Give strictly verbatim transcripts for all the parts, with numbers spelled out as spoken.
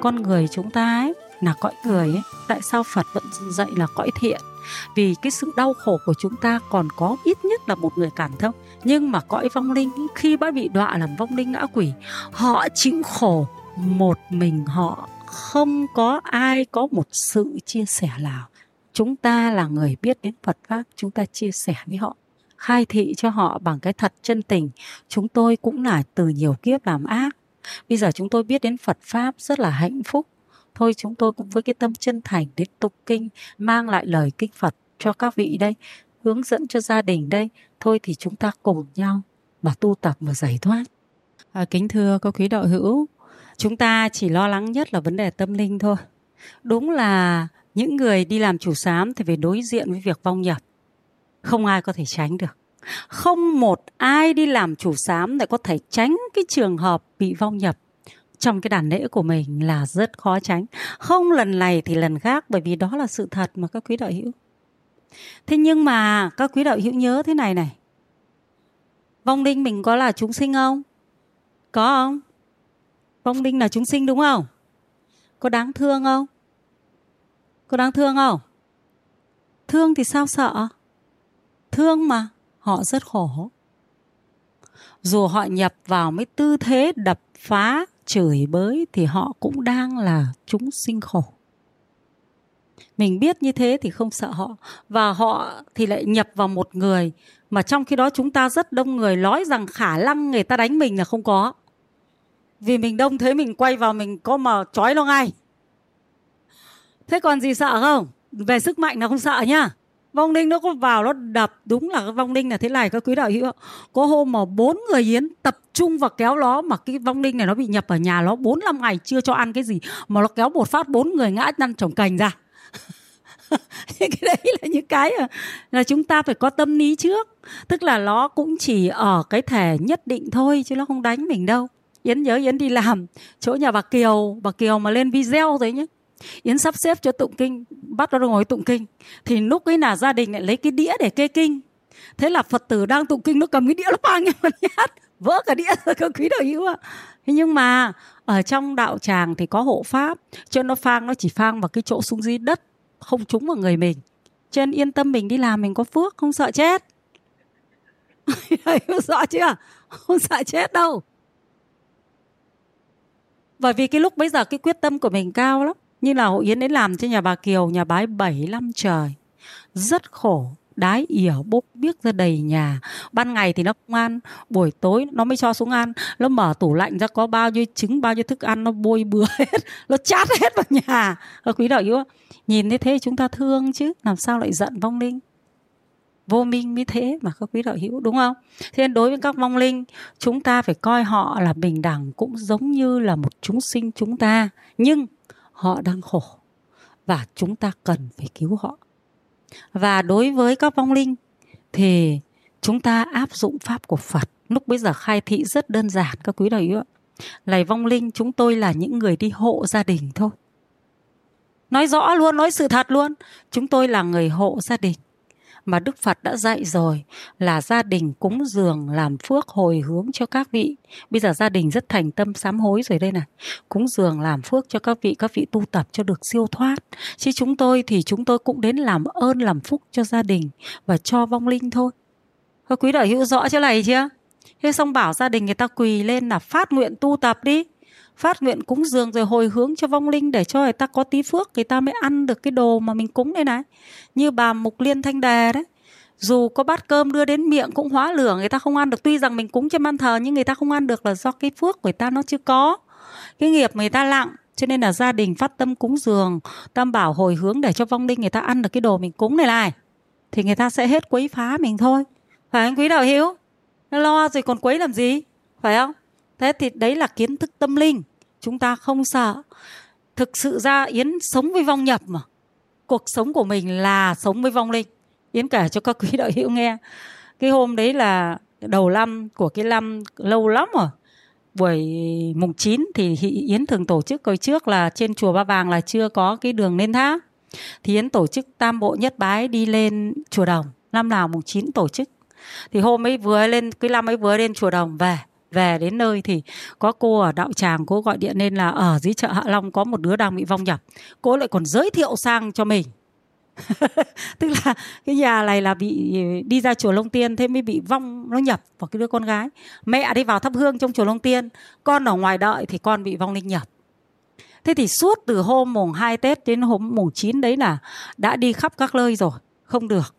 con người chúng ta ấy, là cõi người ấy. Tại sao Phật vẫn dạy là cõi thiện? Vì cái sự đau khổ của chúng ta còn có ít nhất là một người cảm thông. Nhưng mà cõi vong linh, khi đã bị đọa làm vong linh ngã quỷ, họ chịu khổ một mình họ, không có ai có một sự chia sẻ nào. Chúng ta là người biết đến Phật Pháp, chúng ta chia sẻ với họ, khai thị cho họ bằng cái thật chân tình. Chúng tôi cũng là từ nhiều kiếp làm ác, bây giờ chúng tôi biết đến Phật Pháp rất là hạnh phúc. Thôi chúng tôi cũng với cái tâm chân thành đến tụng kinh, mang lại lời kinh Phật cho các vị đây, hướng dẫn cho gia đình đây. Thôi thì chúng ta cùng nhau mà tu tập và giải thoát. À, kính thưa các quý đạo hữu, chúng ta chỉ lo lắng nhất là vấn đề tâm linh thôi. Đúng là những người đi làm chủ xám thì phải đối diện với việc vong nhập, không ai có thể tránh được. Không một ai đi làm chủ xám lại có thể tránh cái trường hợp bị vong nhập trong cái đàn lễ của mình là rất khó tránh. Không lần này thì lần khác, bởi vì đó là sự thật mà các quý đạo hữu. Thế nhưng mà các quý đạo hữu nhớ thế này này, vong linh mình có là chúng sinh không? Có không? Vong linh là chúng sinh đúng không? Có đáng thương không? Có đáng thương không? Thương thì sao sợ? Thương mà, họ rất khổ. Dù họ nhập vào mấy tư thế đập phá, chửi bới thì họ cũng đang là chúng sinh khổ. Mình biết như thế thì không sợ họ. Và họ thì lại nhập vào một người mà trong khi đó chúng ta rất đông người nói rằng khả năng người ta đánh mình là không có. Vì mình đông thế mình quay vào mình có mà chói nó ngay. Thế còn gì sợ không? Về sức mạnh là không sợ nhá. Vong linh nó có vào nó đập, đúng là cái vong linh là thế này các quý đạo hữu. Có hôm mà bốn người Yến tập trung và kéo nó, mà cái vong linh này nó bị nhập ở nhà nó bốn năm ngày chưa cho ăn cái gì mà nó kéo một phát bốn người ngã lăn chồng cành ra. Những cái đấy là những cái là chúng ta phải có tâm lý trước, tức là nó cũng chỉ ở cái thể nhất định thôi chứ nó không đánh mình đâu. Yến nhớ Yến đi làm chỗ nhà bà Kiều, bà Kiều mà lên video đấy nhé. Yến sắp xếp cho tụng kinh, bắt nó ngồi tụng kinh. Thì lúc ấy là gia đình lại lấy cái đĩa để kê kinh. Thế là Phật tử đang tụng kinh nó cầm cái đĩa nó bang như một nhát, vỡ cả đĩa rồi các quý đạo hữu ạ. Thế nhưng mà ở trong đạo tràng thì có hộ pháp, cho nó phang nó chỉ phang vào cái chỗ xuống dưới đất, không trúng vào người mình. Cho nên yên tâm, mình đi làm mình có phước, không sợ chết. Rõ chưa? Không sợ chết đâu. Bởi vì cái lúc bấy giờ cái quyết tâm của mình cao lắm. Như là hội Yến ấy làm cho nhà bà Kiều, nhà bà ấy bảy năm trời, rất khổ, đái ỉa bốc biếc ra đầy nhà. Ban ngày thì nó không ăn, buổi tối nó mới cho xuống ăn. Nó mở tủ lạnh ra có bao nhiêu trứng, bao nhiêu thức ăn, nó bôi bừa hết, nó chát hết vào nhà. Quý đạo hữu, nhìn thấy thế chúng ta thương chứ, làm sao lại giận vong linh? Vô minh mới thế mà các quý đạo hữu, đúng không? Thế nên đối với các vong linh, chúng ta phải coi họ là bình đẳng, cũng giống như là một chúng sinh chúng ta. Nhưng họ đang khổ và chúng ta cần phải cứu họ. Và đối với các vong linh thì chúng ta áp dụng pháp của Phật. Lúc bấy giờ khai thị rất đơn giản các quý đạo hữu ạ. Này vong linh, chúng tôi là những người đi hộ gia đình thôi. Nói rõ luôn, nói sự thật luôn. Chúng tôi là người hộ gia đình. Mà Đức Phật đã dạy rồi là gia đình cúng dường làm phước hồi hướng cho các vị. Bây giờ gia đình rất thành tâm sám hối rồi đây này. Cúng dường làm phước cho các vị, các vị tu tập cho được siêu thoát. Chứ chúng tôi thì chúng tôi cũng đến làm ơn làm phúc cho gia đình và cho vong linh thôi. Các quý đạo hữu rõ chỗ này chưa? Thế xong bảo gia đình người ta quỳ lên là phát nguyện tu tập đi, phát nguyện cúng dường rồi hồi hướng cho vong linh để cho người ta có tí phước, người ta mới ăn được cái đồ mà mình cúng đây này. Như bà Mục Liên Thanh Đề đấy, dù có bát cơm đưa đến miệng cũng hóa lửa, người ta không ăn được. Tuy rằng mình cúng trên ban thờ nhưng người ta không ăn được là do cái phước của người ta nó chưa có, cái nghiệp người ta lặng. Cho nên là gia đình phát tâm cúng dường, tam bảo hồi hướng để cho vong linh người ta ăn được cái đồ mình cúng này này, thì người ta sẽ hết quấy phá mình thôi. Phải không quý đạo hữu? Nó lo rồi còn quấy làm gì? Phải không? Thế thì đấy là kiến thức tâm linh. Chúng ta không sợ. Thực sự ra Yến sống với vong nhập mà. Cuộc sống của mình là sống với vong linh. Yến kể cho các quý đạo hữu nghe. Cái hôm đấy là đầu năm của cái năm lâu lắm rồi. Buổi mùng chín thì Yến thường tổ chức. Hồi trước là trên chùa Ba Vàng là chưa có cái đường lên tháp, thì Yến tổ chức tam bộ nhất bái đi lên chùa Đồng. Năm nào mùng chín tổ chức. Thì hôm ấy vừa lên, cái năm ấy vừa lên chùa Đồng về Về đến nơi thì có cô ở Đạo Tràng, cô gọi điện lên là ở dưới chợ Hạ Long có một đứa đang bị vong nhập. Cô lại còn giới thiệu sang cho mình. Tức là cái nhà này là bị đi ra chùa Long Tiên, thế mới bị vong nó nhập vào cái đứa con gái. Mẹ đi vào thắp hương trong chùa Long Tiên, con ở ngoài đợi thì con bị vong linh nhập. Thế thì suốt từ hôm mùng hai Tết đến hôm mùng chín đấy là đã đi khắp các nơi rồi, không được.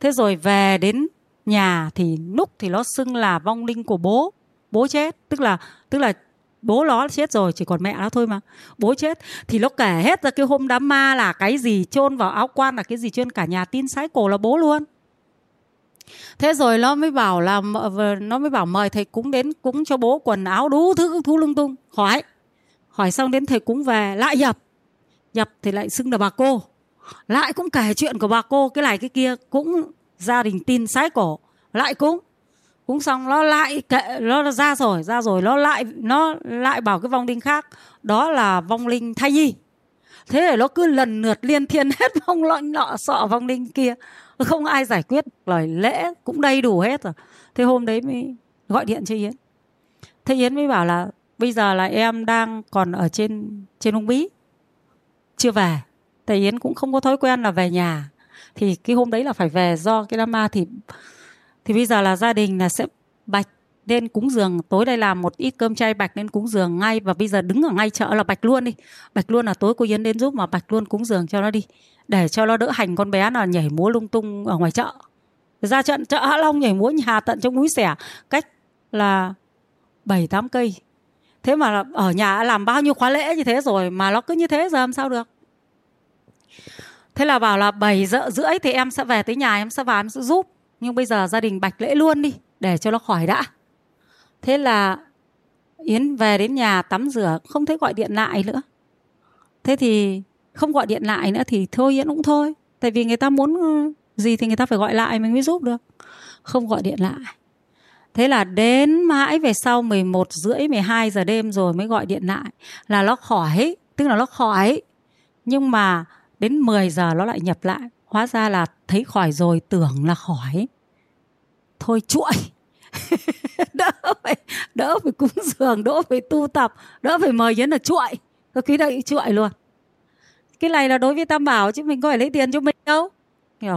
Thế rồi về đến nhà thì lúc thì nó xưng là vong linh của bố. Bố chết, tức là tức là bố nó chết rồi, chỉ còn mẹ nó thôi mà. Bố chết thì nó kể hết ra cái hôm đám ma là cái gì, chôn vào áo quan là cái gì, trên cả nhà tin sái cổ là bố luôn. Thế rồi nó mới bảo là nó mới bảo mời thầy cúng đến cúng cho bố quần áo đủ thứ thú lung tung. Hỏi. Hỏi xong đến thầy cúng về lại nhập. Nhập thì lại xưng là bà cô. Lại cũng kể chuyện của bà cô, cái này cái kia, cũng gia đình tin sái cổ, lại cúng. Cúng xong nó lại kệ, nó ra rồi, ra rồi nó lại nó lại bảo cái vong linh khác, đó là vong linh thai nhi. Thế là nó cứ lần lượt liên thiên hết vong lợn nọ sọ vong linh kia, không ai giải quyết, lời lễ cũng đầy đủ hết rồi. Thế hôm đấy mới gọi điện cho Yến. Thế Yến mới bảo là bây giờ là em đang còn ở trên trên Ung Bí, chưa về. Thầy Yến cũng không có thói quen là về nhà, thì cái hôm đấy là phải về do cái drama thì thì bây giờ là gia đình là sẽ bạch lên cúng giường, tối đây làm một ít cơm chay bạch lên cúng giường ngay, và bây giờ đứng ở ngay chợ là bạch luôn đi, bạch luôn là tối cô Yến đến giúp mà bạch luôn cúng giường cho nó đi, để cho nó đỡ hành con bé là nhảy múa lung tung ở ngoài chợ, ra trận chợ Hạ Long nhảy múa nhà tận trong núi xẻ cách là bảy tám cây. Thế mà ở nhà làm bao nhiêu khóa lễ như thế rồi mà nó cứ như thế, giờ làm sao được. Thế là bảo là bảy giờ rưỡi thì em sẽ về tới nhà, em sẽ vào em sẽ giúp, nhưng bây giờ gia đình bạch lễ luôn đi để cho nó khỏi đã. Thế là Yến về đến nhà tắm rửa, không thấy gọi điện lại nữa. Thế thì không gọi điện lại nữa thì thôi Yến cũng thôi, tại vì người ta muốn gì thì người ta phải gọi lại mình mới giúp được. Không gọi điện lại. Thế là đến mãi về sau mười một rưỡi, mười hai giờ đêm rồi mới gọi điện lại là nó khỏi, tức là nó khỏi. Nhưng mà đến mười giờ nó lại nhập lại. Hóa ra là thấy khỏi rồi, tưởng là khỏi. Thôi chuỗi. đỡ, phải, đỡ phải cúng dường, đỡ phải tu tập, đỡ phải mời Yến là chuỗi. Có khi đây chuỗi luôn. Cái này là đối với Tam Bảo chứ mình có phải lấy tiền cho mình đâu.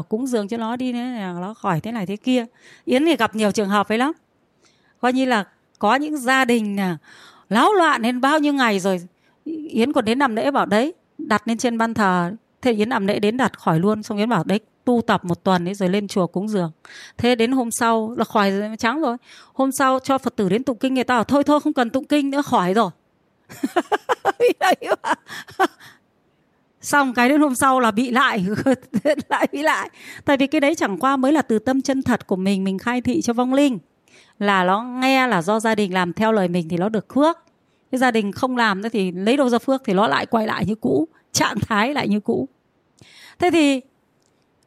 Cúng dường cho nó đi, nó khỏi thế này thế kia. Yến thì gặp nhiều trường hợp ấy lắm. Coi như là có những gia đình láo loạn đến bao nhiêu ngày rồi. Yến còn đến làm lễ bảo đấy, đặt lên trên ban thờ. Thế Yến làm lễ đến đặt khỏi luôn. Xong Yến bảo đấy tu tập một tuần ấy, rồi lên chùa cúng dường. Thế đến hôm sau là khỏi rồi, trắng rồi. Hôm sau cho Phật tử đến tụng kinh, người ta bảo thôi thôi không cần tụng kinh nữa, khỏi rồi. Xong cái đến hôm sau là bị lại, lại bị lại. Tại vì cái đấy chẳng qua mới là từ tâm chân thật của mình, mình khai thị cho vong linh. Là nó nghe là do gia đình làm theo lời mình thì nó được phước. Cái gia đình không làm nữa thì lấy đâu ra phước, thì nó lại quay lại như cũ, trạng thái lại như cũ. Thế thì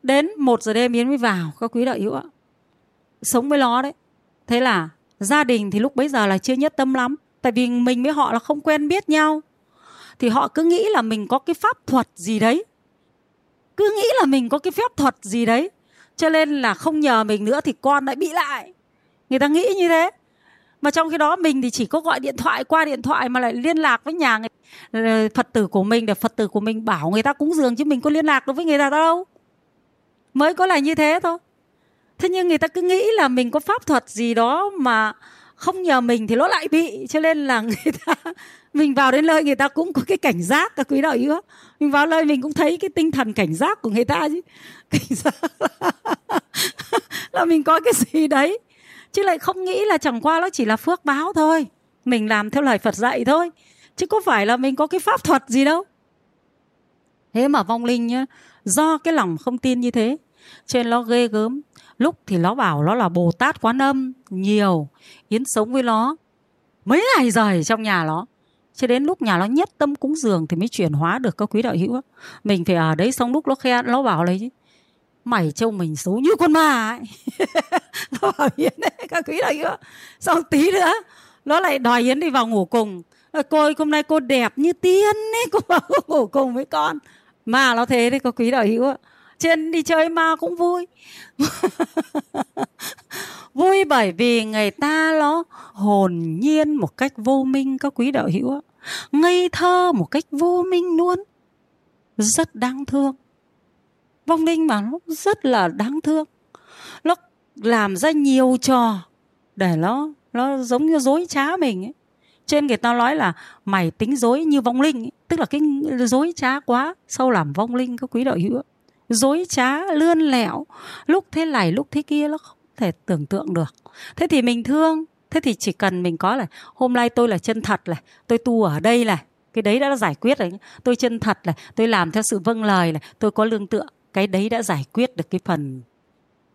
đến một giờ đêm Yến mới vào, các quý đạo hữu ạ. Sống với nó đấy. Thế là gia đình thì lúc bấy giờ là chưa nhất tâm lắm, tại vì mình với họ là không quen biết nhau. Thì họ cứ nghĩ là mình có cái pháp thuật gì đấy. Cứ nghĩ là mình có cái phép thuật gì đấy. Cho nên là không nhờ mình nữa thì con lại bị lại. Người ta nghĩ như thế. Mà trong khi đó mình thì chỉ có gọi điện thoại, qua điện thoại mà lại liên lạc với nhà người, Phật tử của mình, để Phật tử của mình bảo người ta cúng dường, chứ mình có liên lạc được với người ta đâu. Mới có là như thế thôi. Thế nhưng người ta cứ nghĩ là mình có pháp thuật gì đó mà không nhờ mình thì nó lại bị. Cho nên là người ta, mình vào đến nơi người ta cũng có cái cảnh giác, các quý đạo hữu. Mình vào nơi mình cũng thấy cái tinh thần cảnh giác của người ta chứ. Cảnh giác là, là mình có cái gì đấy. Chứ lại không nghĩ là chẳng qua nó chỉ là phước báo thôi. Mình làm theo lời Phật dạy thôi. Chứ có phải là mình có cái pháp thuật gì đâu. Thế mà vong linh nhá, do cái lòng không tin như thế, trên nó ghê gớm. Lúc thì nó bảo nó là Bồ Tát Quán Âm nhiều. Yến sống với nó mấy ngày rồi trong nhà nó. Cho đến lúc nhà nó nhất tâm cúng dường thì mới chuyển hóa được, các quý đạo hữu á. Mình phải ở đấy, xong lúc nó khen, nó bảo đấy chứ. Mày trông mình xấu như con ma ấy. Nó bảo Yến đấy, các quý đạo hữu á. Xong tí nữa, nó lại đòi Yến đi vào ngủ cùng. Cô ơi, hôm nay cô đẹp như tiên ấy, cô vào ngủ cùng với con. Mà nó thế đấy, các quý đạo hữu á. trên đi chơi ma cũng vui. Vui bởi vì người ta nó hồn nhiên một cách vô minh các quý đạo hữu, ngây thơ một cách vô minh luôn, rất đáng thương. Vong linh mà nó rất là đáng thương, nó làm ra nhiều trò để nó nó giống như dối trá mình ấy. Trên người ta nói là mày tính dối như vong linh ấy. Tức là cái dối trá quá sau làm vong linh các quý đạo hữu, dối trá lươn lẹo, lúc thế này lúc thế kia, nó không thể tưởng tượng được. Thế thì mình thương, thế thì chỉ cần mình có là hôm nay tôi là chân thật này, tôi tu ở đây này, cái đấy đã giải quyết rồi. Tôi chân thật này, tôi làm theo sự vâng lời này, tôi có lương tựa, cái đấy đã giải quyết được cái phần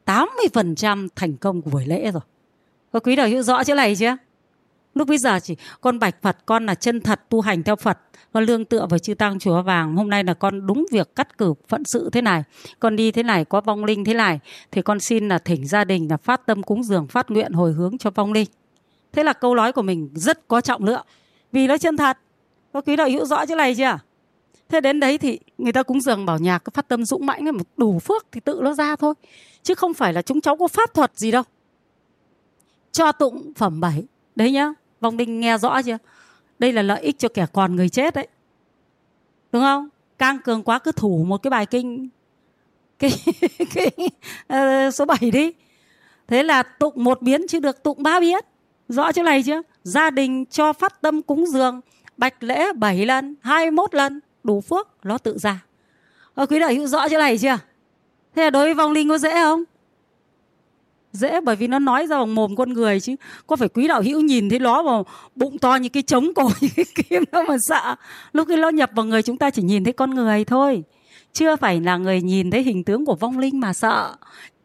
tám mươi phần trăm thành công của buổi lễ rồi. Các quý đạo hữu rõ chỗ này chưa? Lúc bây giờ chỉ con bạch Phật, con là chân thật tu hành theo Phật, con lương tựa vào chư Tăng Chùa Vàng. Hôm nay là con đúng việc cắt cử phận sự thế này, con đi thế này, có vong linh thế này, thì con xin là thỉnh gia đình là phát tâm cúng dường, phát nguyện hồi hướng cho vong linh. Thế là câu nói của mình rất có trọng lượng, vì nó chân thật. Các quý đạo hữu rõ chỗ này chưa? Thế đến đấy thì người ta cúng dường bảo nhà cứ phát tâm dũng mãnh, đủ phước thì tự nó ra thôi, chứ không phải là chúng cháu có pháp thuật gì đâu. Cho tụng phẩm bảy đấy nhá. Vong linh nghe rõ chưa? Đây là lợi ích cho kẻ còn người chết đấy, đúng không? Càng cường quá cứ thủ một cái bài kinh cái, cái, uh, số bảy đi. Thế là tụng một biến chứ được tụng ba biến. Rõ chỗ này chưa? Gia đình cho phát tâm cúng dường bạch lễ bảy lần, hai mươi mốt lần, đủ phước nó tự ra. Ờ, quý đạo hữu rõ chỗ này chưa? Thế là đối với vong linh có dễ không? Dễ, bởi vì nó nói ra bằng mồm con người, chứ có phải quý đạo hữu nhìn thấy nó mà bụng to như cái trống cổ như cái kim đâu mà sợ. Lúc khi nó nhập vào người chúng ta chỉ nhìn thấy con người thôi, chưa phải là người nhìn thấy hình tướng của vong linh mà sợ.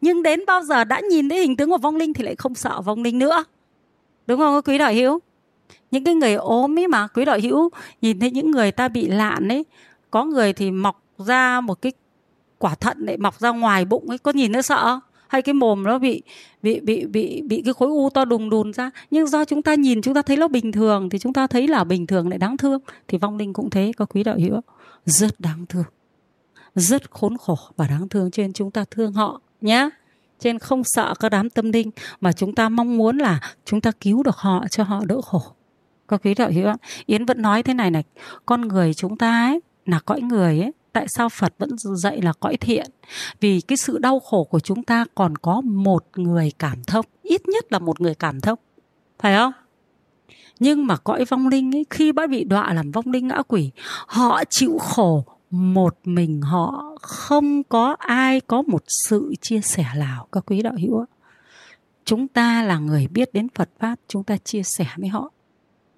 Nhưng đến bao giờ đã nhìn thấy hình tướng của vong linh thì lại không sợ vong linh nữa, đúng không quý đạo hữu? Những cái người ốm ấy mà quý đạo hữu nhìn thấy những người ta bị lạn ấy, có người thì mọc ra một cái quả thận lại mọc ra ngoài bụng ấy, có nhìn nó sợ? Hay cái mồm nó bị bị bị bị bị cái khối u to đùng đùn ra, nhưng do chúng ta nhìn chúng ta thấy nó bình thường thì chúng ta thấy là bình thường lại đáng thương. Thì vong linh cũng thế các quý đạo hữu, rất đáng thương, rất khốn khổ và đáng thương, cho nên chúng ta thương họ nhé. Cho nên không sợ các đám tâm linh, mà chúng ta mong muốn là chúng ta cứu được họ cho họ đỡ khổ. Các quý đạo hữu, Yến vẫn nói thế này này, con người chúng ta ấy là cõi người ấy. Tại sao Phật vẫn dạy là cõi thiện? Vì cái sự đau khổ của chúng ta còn có một người cảm thông, ít nhất là một người cảm thông, phải không? Nhưng mà cõi vong linh ấy, khi đã bị đọa làm vong linh ngã quỷ, họ chịu khổ một mình họ, không có ai có một sự chia sẻ nào các quý đạo hữu. Chúng ta là người biết đến Phật pháp, chúng ta chia sẻ với họ,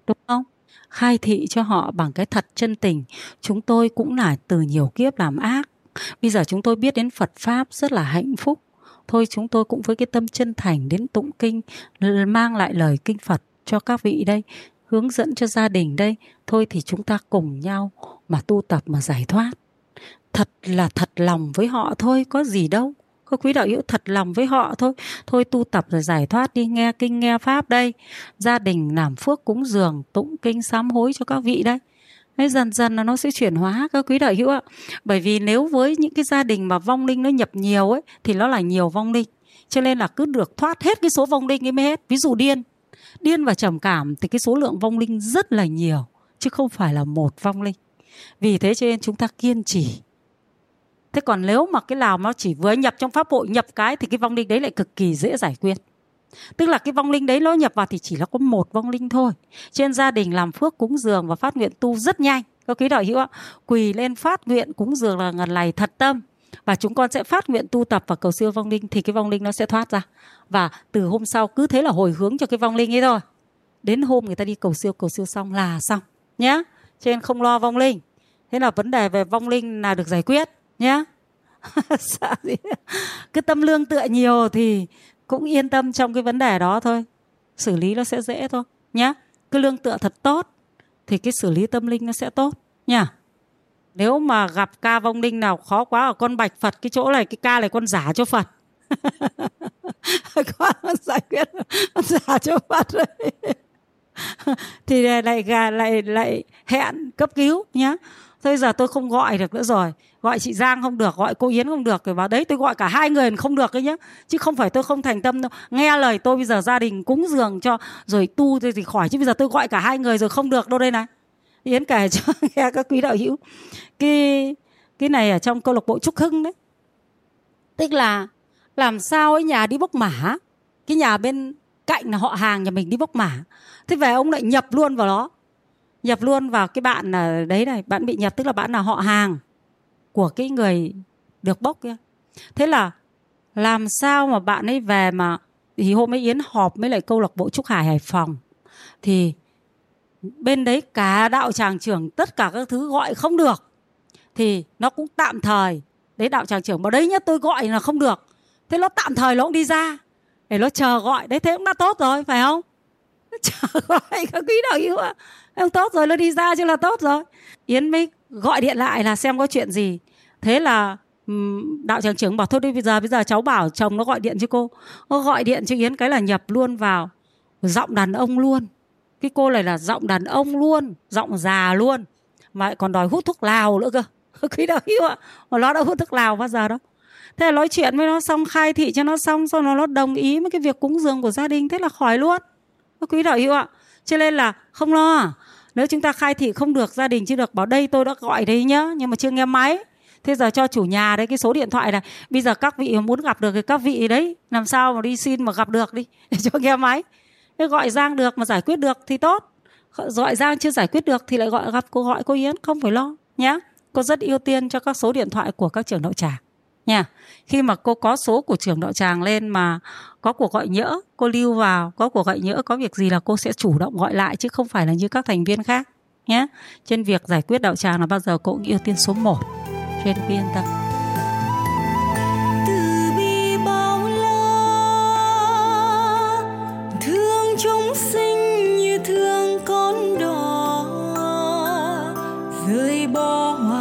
đúng không? Khai thị cho họ bằng cái thật chân tình. Chúng tôi cũng là từ nhiều kiếp làm ác, bây giờ chúng tôi biết đến Phật pháp rất là hạnh phúc. Thôi chúng tôi cũng với cái tâm chân thành đến tụng kinh, mang lại lời kinh Phật cho các vị đây, hướng dẫn cho gia đình đây. Thôi thì chúng ta cùng nhau mà tu tập mà giải thoát. Thật là thật lòng với họ thôi, có gì đâu. Các quý đạo hữu thật lòng với họ thôi. Thôi tu tập rồi giải thoát đi, nghe kinh nghe pháp đây, gia đình làm phước cúng dường, tụng kinh sám hối cho các vị đây. Đấy, dần dần là nó sẽ chuyển hóa các quý đạo hữu ạ. Bởi vì nếu với những cái gia đình mà vong linh nó nhập nhiều ấy, thì nó là nhiều vong linh, cho nên là cứ được thoát hết cái số vong linh ấy mới hết. Ví dụ điên Điên và trầm cảm thì cái số lượng vong linh rất là nhiều, chứ không phải là một vong linh. Vì thế cho nên chúng ta kiên trì. Thế còn nếu mà cái nào nó chỉ vừa nhập trong pháp hội, nhập cái thì cái vong linh đấy lại cực kỳ dễ giải quyết. Tức là cái vong linh đấy nó nhập vào thì chỉ là có một vong linh thôi. Trên gia đình làm phước cúng dường và phát nguyện tu rất nhanh. Các quý đạo hữu ạ, quỳ lên phát nguyện cúng dường là ngần này thật tâm, và chúng con sẽ phát nguyện tu tập và cầu siêu vong linh, thì cái vong linh nó sẽ thoát ra. Và từ hôm sau cứ thế là hồi hướng cho cái vong linh ấy thôi. Đến hôm người ta đi cầu siêu, cầu siêu xong là xong nhá. Cho nên không lo vong linh. Thế là vấn đề về vong linh là được giải quyết nhá. Sợ gì? Cứ tâm lương tựa nhiều thì cũng yên tâm trong cái vấn đề đó thôi, xử lý nó sẽ dễ thôi nhá. Cứ lương tựa thật tốt thì cái xử lý tâm linh nó sẽ tốt nhá. Nếu mà gặp ca vong linh nào khó quá ở con bạch Phật, cái chỗ này cái ca này con giả cho Phật. Con giải quyết con giả cho Phật rồi. Thì lại lại lại hẹn cấp cứu nhá. Thế giờ tôi không gọi được nữa rồi. Gọi chị Giang không được, gọi cô Yến không được. Rồi vào đấy tôi gọi cả hai người không được đấy nhá. Chứ không phải tôi không thành tâm đâu. Nghe lời tôi bây giờ gia đình cúng dường cho, rồi tu thì khỏi. Chứ bây giờ tôi gọi cả hai người rồi không được đâu đây này. Yến kể cho nghe các quý đạo hữu. Cái, cái này ở trong câu lạc bộ Trúc Hưng đấy. Tức là làm sao ấy nhà đi bốc mả. Cái nhà bên cạnh là họ hàng nhà mình đi bốc mả. Thế về ông lại nhập luôn vào đó. Nhập luôn vào cái bạn là đấy này. Bạn bị nhập tức là bạn là họ hàng của cái người được bốc kia. Thế là làm sao mà bạn ấy về mà. Thì hôm ấy Yến họp với lại câu lạc bộ Trúc Hải Hải Phòng. Thì bên đấy cả đạo tràng trưởng tất cả các thứ gọi không được. Thì nó cũng tạm thời. Đấy đạo tràng trưởng bảo đấy nhá, tôi gọi là không được. Thế nó tạm thời nó cũng đi ra để nó chờ gọi. Đấy thế cũng đã tốt rồi phải không? Chờ gọi các quý đạo hữu ạ. Em tốt rồi, nó đi ra chứ là tốt rồi. Yến mới gọi điện lại là xem có chuyện gì. Thế là đạo tràng trưởng bảo thôi đi bây giờ bây giờ cháu bảo chồng nó gọi điện cho cô. Nó gọi điện cho Yến cái là nhập luôn vào giọng đàn ông luôn. Cái cô này là giọng đàn ông luôn, giọng già luôn, mà còn đòi hút thuốc lào nữa cơ. Quý đạo hữu ạ, mà nó đã hút thuốc lào bao giờ đó. Thế là nói chuyện với nó xong, khai thị cho nó xong, xong nó đồng ý với cái việc cúng dường của gia đình. Thế là khỏi luôn. Quý đạo hữu ạ, cho nên là không lo. Nếu chúng ta khai thị không được, gia đình chưa được, bảo đây tôi đã gọi đấy nhá, nhưng mà chưa nghe máy. Thế giờ cho chủ nhà đấy cái số điện thoại này. Bây giờ các vị muốn gặp được thì các vị đấy, làm sao mà đi xin mà gặp được đi, để cho nghe máy. Thế gọi Giang được mà giải quyết được thì tốt. Gọi Giang chưa giải quyết được thì lại gọi gặp cô gọi cô Yến, không phải lo nhá. Cô rất ưu tiên cho các số điện thoại của các trưởng đạo tràng nha. Khi mà cô có số của trưởng đạo tràng lên mà có cuộc gọi nhỡ, cô lưu vào, có cuộc gọi nhỡ, có việc gì là cô sẽ chủ động gọi lại chứ không phải là như các thành viên khác nhé. Trên việc giải quyết đạo tràng là bao giờ cô cũng ưu tiên số một. Trên viên tâm từ bi bao la, thương chúng sinh như thương con đò rơi bỏ.